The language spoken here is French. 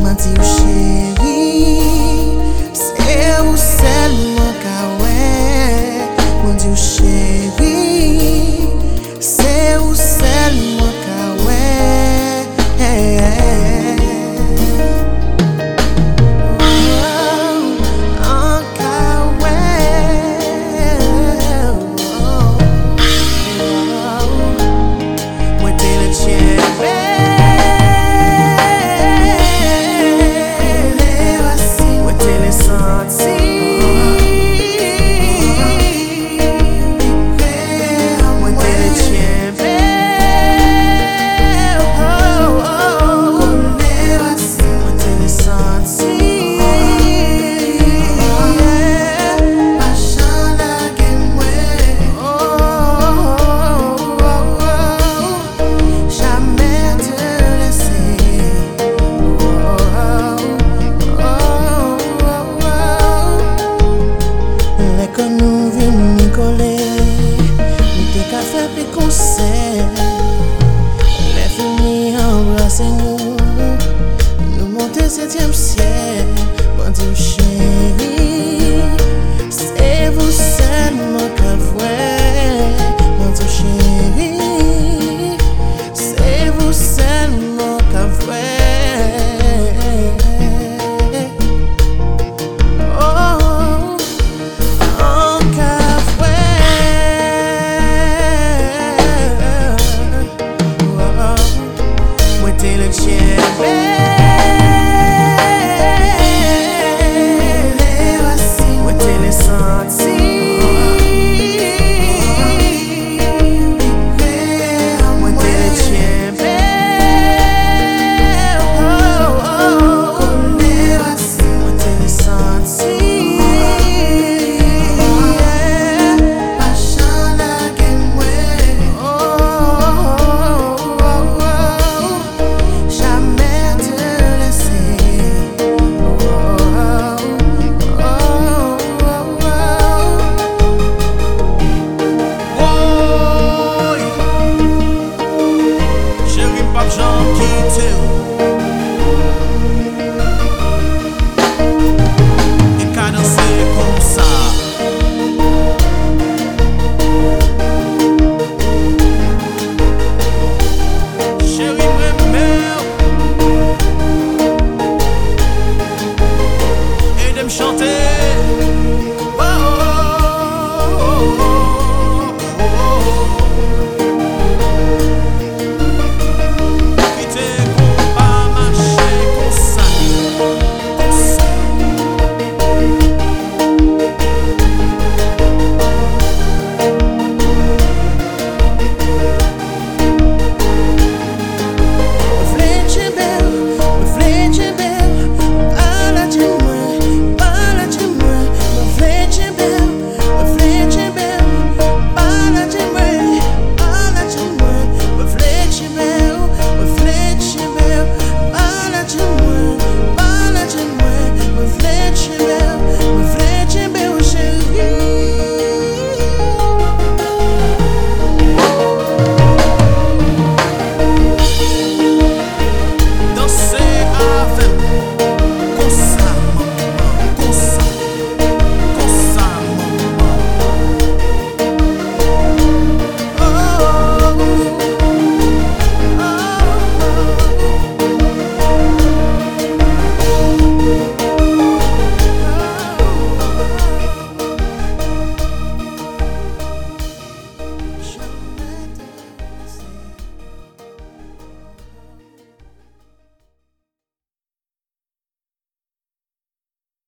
Man di ou chéri, se ou selman ka wè. Man di ou chéri, se ou selman ka wè. Jump, keep till